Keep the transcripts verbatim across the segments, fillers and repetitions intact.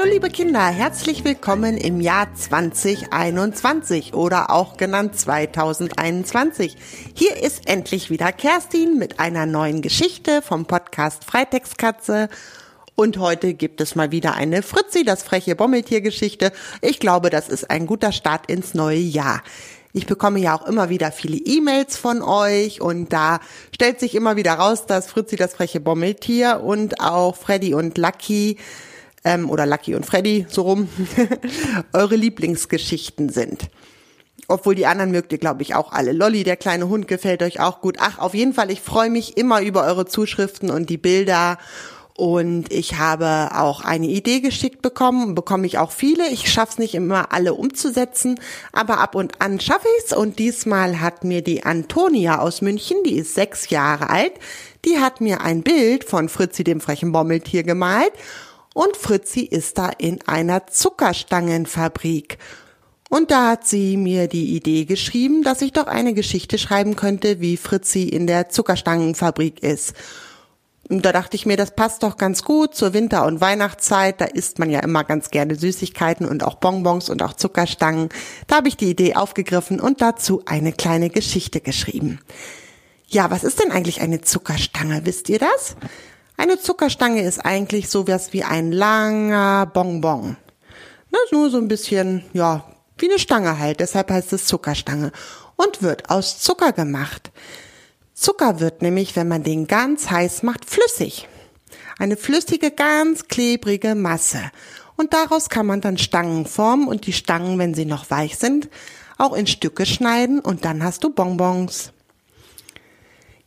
Hallo liebe Kinder, herzlich willkommen im Jahr zwanzig einundzwanzig oder auch genannt zweitausendeinundzwanzig. Hier ist endlich wieder Kerstin mit einer neuen Geschichte vom Podcast Freitextkatze. Und heute gibt es mal wieder eine Fritzi, das freche Bommeltier-Geschichte. Ich glaube, das ist ein guter Start ins neue Jahr. Ich bekomme ja auch immer wieder viele E-Mails von euch und da stellt sich immer wieder raus, dass Fritzi, das freche Bommeltier und auch Freddy und Lucky Ähm, oder Lucky und Freddy, so rum, eure Lieblingsgeschichten sind. Obwohl die anderen mögt ihr, glaube ich, auch alle. Lolli, der kleine Hund, gefällt euch auch gut. Ach, auf jeden Fall, ich freue mich immer über eure Zuschriften und die Bilder. Und ich habe auch eine Idee geschickt bekommen, bekomme ich auch viele. Ich schaffe es nicht immer, alle umzusetzen, aber ab und an schaffe ich es. Und diesmal hat mir die Antonia aus München, die ist sechs Jahre alt, die hat mir ein Bild von Fritzi, dem frechen Bommeltier, gemalt. Und Fritzi ist da in einer Zuckerstangenfabrik. Und da hat sie mir die Idee geschrieben, dass ich doch eine Geschichte schreiben könnte, wie Fritzi in der Zuckerstangenfabrik ist. Und da dachte ich mir, das passt doch ganz gut zur Winter- und Weihnachtszeit. Da isst man ja immer ganz gerne Süßigkeiten und auch Bonbons und auch Zuckerstangen. Da habe ich die Idee aufgegriffen und dazu eine kleine Geschichte geschrieben. Ja, was ist denn eigentlich eine Zuckerstange? Wisst ihr das? Eine Zuckerstange ist eigentlich sowas wie ein langer Bonbon. Das ist nur so ein bisschen, ja, wie eine Stange halt. Deshalb heißt es Zuckerstange und wird aus Zucker gemacht. Zucker wird nämlich, wenn man den ganz heiß macht, flüssig. Eine flüssige, ganz klebrige Masse. Und daraus kann man dann Stangen formen und die Stangen, wenn sie noch weich sind, auch in Stücke schneiden und dann hast du Bonbons.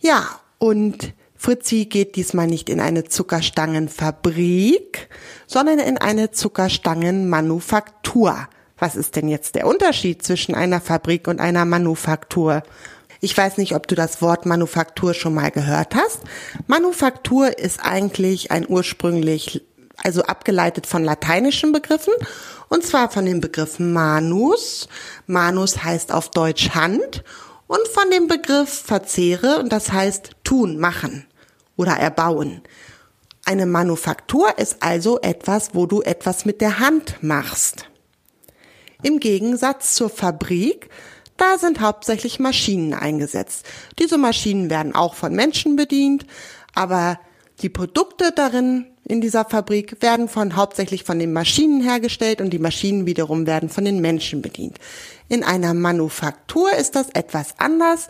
Ja, und Fritzi geht diesmal nicht in eine Zuckerstangenfabrik, sondern in eine Zuckerstangenmanufaktur. Was ist denn jetzt der Unterschied zwischen einer Fabrik und einer Manufaktur? Ich weiß nicht, ob du das Wort Manufaktur schon mal gehört hast. Manufaktur ist eigentlich ein ursprünglich, also abgeleitet von lateinischen Begriffen, und zwar von den Begriffen Manus. Manus heißt auf Deutsch Hand und von dem Begriff verzehre, und das heißt tun, machen oder erbauen. Eine Manufaktur ist also etwas, wo du etwas mit der Hand machst. Im Gegensatz zur Fabrik, da sind hauptsächlich Maschinen eingesetzt. Diese Maschinen werden auch von Menschen bedient, aber die Produkte darin in dieser Fabrik werden von hauptsächlich von den Maschinen hergestellt und die Maschinen wiederum werden von den Menschen bedient. In einer Manufaktur ist das etwas anders.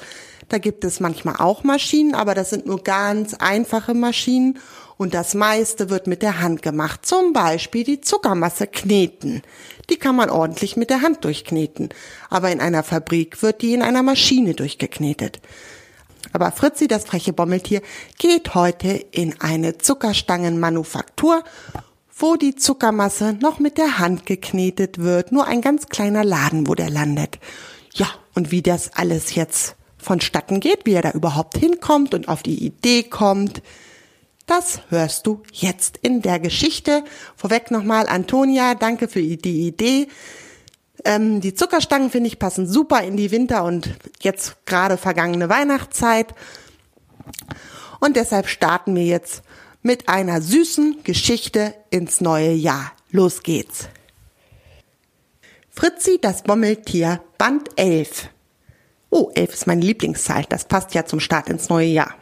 Da gibt es manchmal auch Maschinen, aber das sind nur ganz einfache Maschinen und das meiste wird mit der Hand gemacht. Zum Beispiel die Zuckermasse kneten. Die kann man ordentlich mit der Hand durchkneten. Aber in einer Fabrik wird die in einer Maschine durchgeknetet. Aber Fritzi, das freche Bommeltier, geht heute in eine Zuckerstangenmanufaktur, wo die Zuckermasse noch mit der Hand geknetet wird. Nur ein ganz kleiner Laden, wo der landet. Ja, und wie das alles jetzt vonstatten geht, wie er da überhaupt hinkommt und auf die Idee kommt, das hörst du jetzt in der Geschichte. Vorweg nochmal, Antonia, danke für die Idee. Ähm, die Zuckerstangen, finde ich, passen super in die Winter- und jetzt gerade vergangene Weihnachtszeit. Und deshalb starten wir jetzt mit einer süßen Geschichte ins neue Jahr. Los geht's. Fritzi, das Bommeltier, Band elf. Oh, elf ist meine Lieblingszahl. Das passt ja zum Start ins neue Jahr.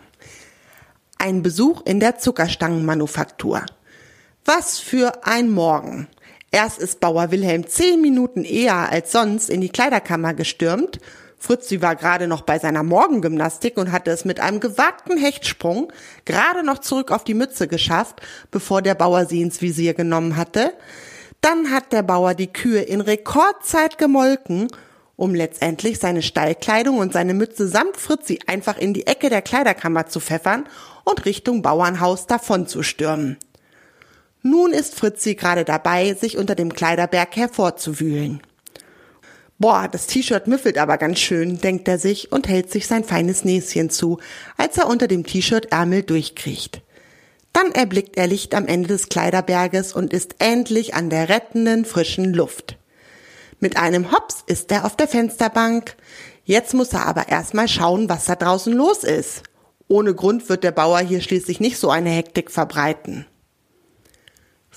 Ein Besuch in der Zuckerstangenmanufaktur. Was für ein Morgen. Erst ist Bauer Wilhelm zehn Minuten eher als sonst in die Kleiderkammer gestürmt. Fritzi war gerade noch bei seiner Morgengymnastik und hatte es mit einem gewagten Hechtsprung gerade noch zurück auf die Mütze geschafft, bevor der Bauer sie ins Visier genommen hatte. Dann hat der Bauer die Kühe in Rekordzeit gemolken, um letztendlich seine Stallkleidung und seine Mütze samt Fritzi einfach in die Ecke der Kleiderkammer zu pfeffern und Richtung Bauernhaus davon zu stürmen. Nun ist Fritzi gerade dabei, sich unter dem Kleiderberg hervorzuwühlen. Boah, das T-Shirt müffelt aber ganz schön, denkt er sich und hält sich sein feines Näschen zu, als er unter dem T-Shirt-Ärmel durchkriecht. Dann erblickt er Licht am Ende des Kleiderberges und ist endlich an der rettenden, frischen Luft. Mit einem Hops ist er auf der Fensterbank. Jetzt muss er aber erstmal schauen, was da draußen los ist. Ohne Grund wird der Bauer hier schließlich nicht so eine Hektik verbreiten.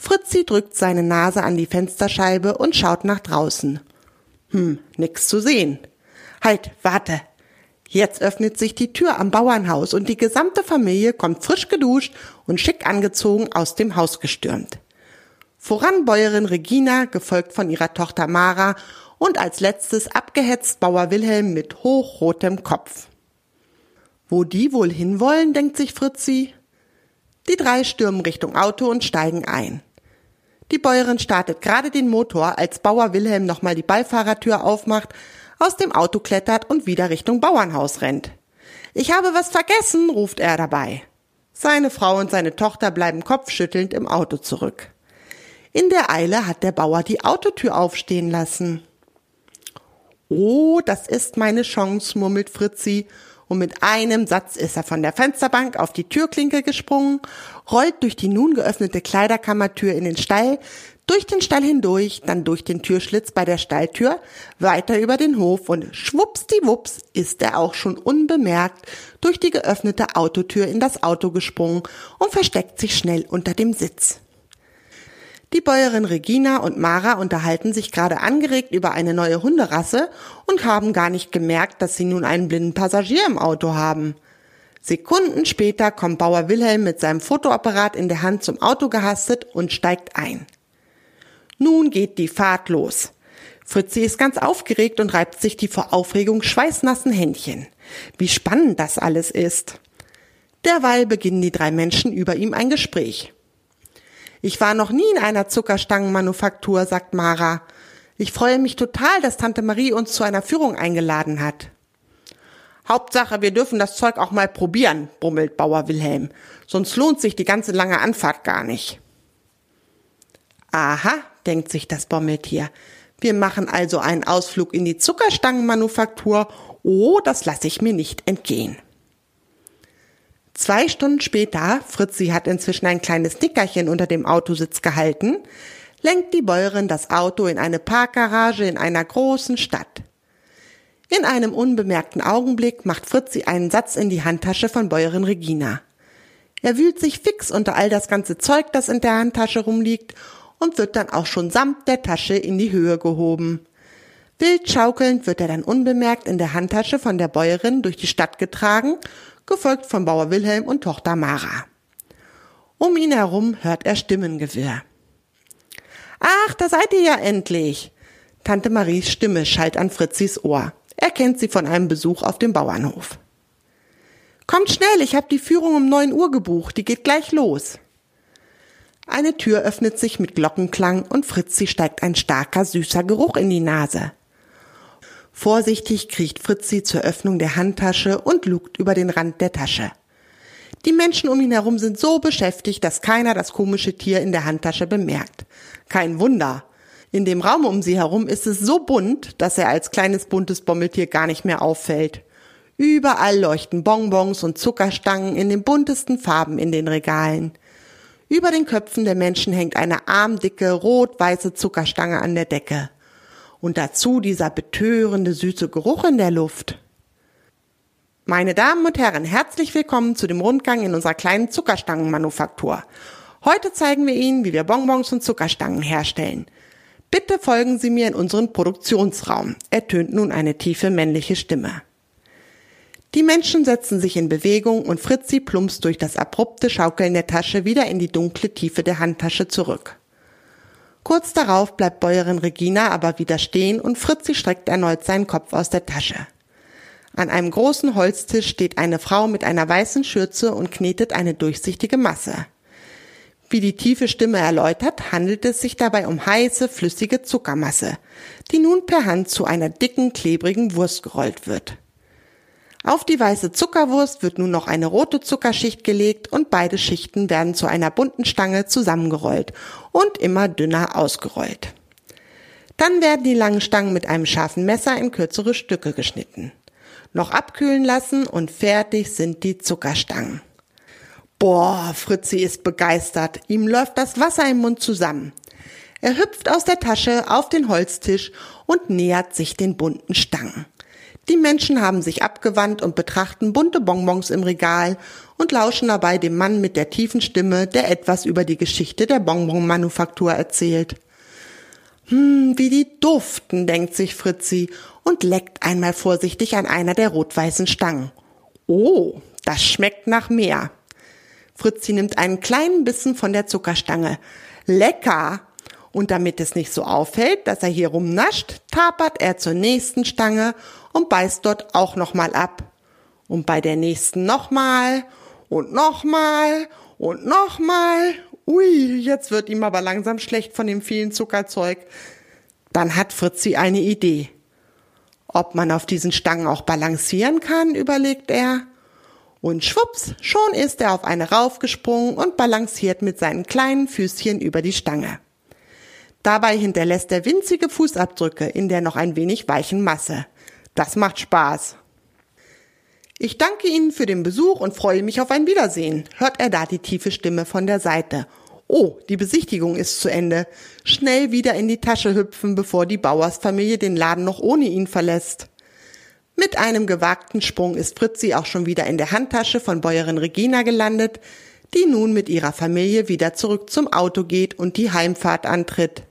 Fritzi drückt seine Nase an die Fensterscheibe und schaut nach draußen. Hm, nix zu sehen. Halt, warte. Jetzt öffnet sich die Tür am Bauernhaus und die gesamte Familie kommt frisch geduscht und schick angezogen aus dem Haus gestürmt. Voran Bäuerin Regina, gefolgt von ihrer Tochter Mara und als letztes abgehetzt Bauer Wilhelm mit hochrotem Kopf. Wo die wohl hinwollen, denkt sich Fritzi. Die drei stürmen Richtung Auto und steigen ein. Die Bäuerin startet gerade den Motor, als Bauer Wilhelm nochmal die Beifahrertür aufmacht, aus dem Auto klettert und wieder Richtung Bauernhaus rennt. »Ich habe was vergessen«, ruft er dabei. Seine Frau und seine Tochter bleiben kopfschüttelnd im Auto zurück. In der Eile hat der Bauer die Autotür aufstehen lassen. »Oh, das ist meine Chance«, murmelt Fritzi, und mit einem Satz ist er von der Fensterbank auf die Türklinke gesprungen, rollt durch die nun geöffnete Kleiderkammertür in den Stall, durch den Stall hindurch, dann durch den Türschlitz bei der Stalltür, weiter über den Hof und schwuppsdiwupps ist er auch schon unbemerkt durch die geöffnete Autotür in das Auto gesprungen und versteckt sich schnell unter dem Sitz. Die Bäuerin Regina und Mara unterhalten sich gerade angeregt über eine neue Hunderasse und haben gar nicht gemerkt, dass sie nun einen blinden Passagier im Auto haben. Sekunden später kommt Bauer Wilhelm mit seinem Fotoapparat in der Hand zum Auto gehastet und steigt ein. Nun geht die Fahrt los. Fritzi ist ganz aufgeregt und reibt sich die vor Aufregung schweißnassen Händchen. Wie spannend das alles ist. Derweil beginnen die drei Menschen über ihm ein Gespräch. »Ich war noch nie in einer Zuckerstangenmanufaktur«, sagt Mara. »Ich freue mich total, dass Tante Marie uns zu einer Führung eingeladen hat.« »Hauptsache, wir dürfen das Zeug auch mal probieren«, brummelt Bauer Wilhelm. »Sonst lohnt sich die ganze lange Anfahrt gar nicht.« »Aha«, denkt sich das Bommeltier. »Wir machen also einen Ausflug in die Zuckerstangenmanufaktur. Oh, das lasse ich mir nicht entgehen.« Zwei Stunden später, Fritzi hat inzwischen ein kleines Nickerchen unter dem Autositz gehalten, lenkt die Bäuerin das Auto in eine Parkgarage in einer großen Stadt. In einem unbemerkten Augenblick macht Fritzi einen Satz in die Handtasche von Bäuerin Regina. Er wühlt sich fix unter all das ganze Zeug, das in der Handtasche rumliegt, und wird dann auch schon samt der Tasche in die Höhe gehoben. Wild schaukelnd wird er dann unbemerkt in der Handtasche von der Bäuerin durch die Stadt getragen, gefolgt von Bauer Wilhelm und Tochter Mara. Um ihn herum hört er Stimmengewirr. »Ach, da seid ihr ja endlich!« Tante Maries Stimme schallt an Fritzis Ohr. Er kennt sie von einem Besuch auf dem Bauernhof. »Kommt schnell, ich habe die Führung um neun Uhr gebucht, die geht gleich los.« Eine Tür öffnet sich mit Glockenklang und Fritzi steigt ein starker, süßer Geruch in die Nase. Vorsichtig kriecht Fritzi zur Öffnung der Handtasche und lugt über den Rand der Tasche. Die Menschen um ihn herum sind so beschäftigt, dass keiner das komische Tier in der Handtasche bemerkt. Kein Wunder. In dem Raum um sie herum ist es so bunt, dass er als kleines buntes Bommeltier gar nicht mehr auffällt. Überall leuchten Bonbons und Zuckerstangen in den buntesten Farben in den Regalen. Über den Köpfen der Menschen hängt eine armdicke, rot-weiße Zuckerstange an der Decke. Und dazu dieser betörende, süße Geruch in der Luft. Meine Damen und Herren, herzlich willkommen zu dem Rundgang in unserer kleinen Zuckerstangenmanufaktur. Heute zeigen wir Ihnen, wie wir Bonbons und Zuckerstangen herstellen. Bitte folgen Sie mir in unseren Produktionsraum, ertönt nun eine tiefe männliche Stimme. Die Menschen setzen sich in Bewegung und Fritzi plumps durch das abrupte Schaukeln der Tasche wieder in die dunkle Tiefe der Handtasche zurück. Kurz darauf bleibt Bäuerin Regina aber wieder stehen und Fritzi streckt erneut seinen Kopf aus der Tasche. An einem großen Holztisch steht eine Frau mit einer weißen Schürze und knetet eine durchsichtige Masse. Wie die tiefe Stimme erläutert, handelt es sich dabei um heiße, flüssige Zuckermasse, die nun per Hand zu einer dicken, klebrigen Wurst gerollt wird. Auf die weiße Zuckerwurst wird nun noch eine rote Zuckerschicht gelegt und beide Schichten werden zu einer bunten Stange zusammengerollt und immer dünner ausgerollt. Dann werden die langen Stangen mit einem scharfen Messer in kürzere Stücke geschnitten. Noch abkühlen lassen und fertig sind die Zuckerstangen. Boah, Fritzi ist begeistert, ihm läuft das Wasser im Mund zusammen. Er hüpft aus der Tasche auf den Holztisch und nähert sich den bunten Stangen. Die Menschen haben sich abgewandt und betrachten bunte Bonbons im Regal und lauschen dabei dem Mann mit der tiefen Stimme, der etwas über die Geschichte der Bonbonmanufaktur erzählt. Hm, wie die duften, denkt sich Fritzi und leckt einmal vorsichtig an einer der rot-weißen Stangen. Oh, das schmeckt nach Meer. Fritzi nimmt einen kleinen Bissen von der Zuckerstange. Lecker! Und damit es nicht so auffällt, dass er hier rumnascht, tapert er zur nächsten Stange und beißt dort auch nochmal ab. Und bei der nächsten nochmal und nochmal und nochmal. Ui, jetzt wird ihm aber langsam schlecht von dem vielen Zuckerzeug. Dann hat Fritzi eine Idee. Ob man auf diesen Stangen auch balancieren kann, überlegt er. Und schwupps, schon ist er auf eine raufgesprungen und balanciert mit seinen kleinen Füßchen über die Stange. Dabei hinterlässt er winzige Fußabdrücke in der noch ein wenig weichen Masse. Das macht Spaß. Ich danke Ihnen für den Besuch und freue mich auf ein Wiedersehen, hört er da die tiefe Stimme von der Seite. Oh, die Besichtigung ist zu Ende. Schnell wieder in die Tasche hüpfen, bevor die Bauersfamilie den Laden noch ohne ihn verlässt. Mit einem gewagten Sprung ist Fritzi auch schon wieder in der Handtasche von Bäuerin Regina gelandet, die nun mit ihrer Familie wieder zurück zum Auto geht und die Heimfahrt antritt.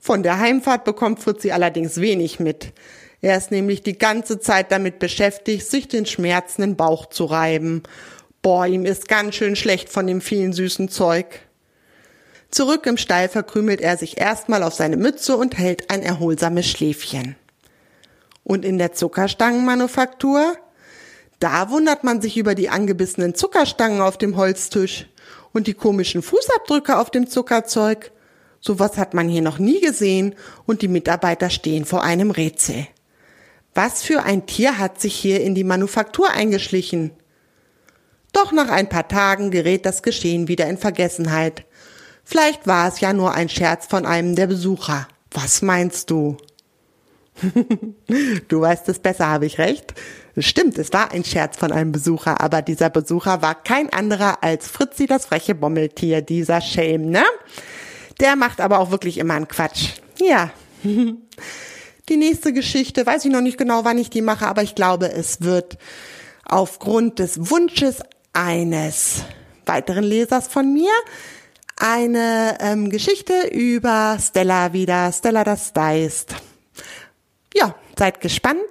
Von der Heimfahrt bekommt Fritzi allerdings wenig mit. Er ist nämlich die ganze Zeit damit beschäftigt, sich den schmerzenden Bauch zu reiben. Boah, ihm ist ganz schön schlecht von dem vielen süßen Zeug. Zurück im Stall verkrümelt er sich erstmal auf seine Mütze und hält ein erholsames Schläfchen. Und in der Zuckerstangenmanufaktur? Da wundert man sich über die angebissenen Zuckerstangen auf dem Holztisch und die komischen Fußabdrücke auf dem Zuckerzeug. Sowas hat man hier noch nie gesehen und die Mitarbeiter stehen vor einem Rätsel. Was für ein Tier hat sich hier in die Manufaktur eingeschlichen? Doch nach ein paar Tagen gerät das Geschehen wieder in Vergessenheit. Vielleicht war es ja nur ein Scherz von einem der Besucher. Was meinst du? Du weißt es besser, habe ich recht? Stimmt, es war ein Scherz von einem Besucher, aber dieser Besucher war kein anderer als Fritzi, das freche Bommeltier, dieser Schelm, ne? Der macht aber auch wirklich immer einen Quatsch. Ja. Die nächste Geschichte, weiß ich noch nicht genau, wann ich die mache, aber ich glaube, es wird aufgrund des Wunsches eines weiteren Lesers von mir eine ähm, Geschichte über Stella wieder, Stella das Deist. Ja, seid gespannt.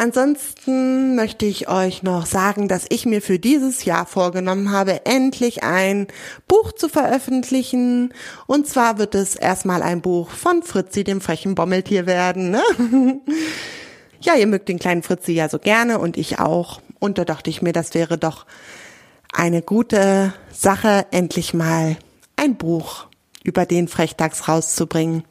Ansonsten möchte ich euch noch sagen, dass ich mir für dieses Jahr vorgenommen habe, endlich ein Buch zu veröffentlichen. Und zwar wird es erstmal ein Buch von Fritzi, dem frechen Bommeltier, werden. Ne? Ja, ihr mögt den kleinen Fritzi ja so gerne und ich auch. Und da dachte ich mir, das wäre doch eine gute Sache, endlich mal ein Buch über den Frechdachs rauszubringen.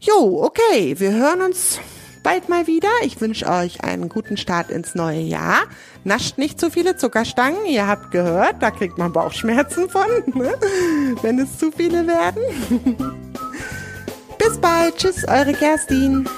Jo, okay, wir hören uns bald mal wieder. Ich wünsche euch einen guten Start ins neue Jahr. Nascht nicht zu viele Zuckerstangen. Ihr habt gehört, da kriegt man Bauchschmerzen von, ne? Wenn es zu viele werden. Bis bald. Tschüss, eure Kerstin.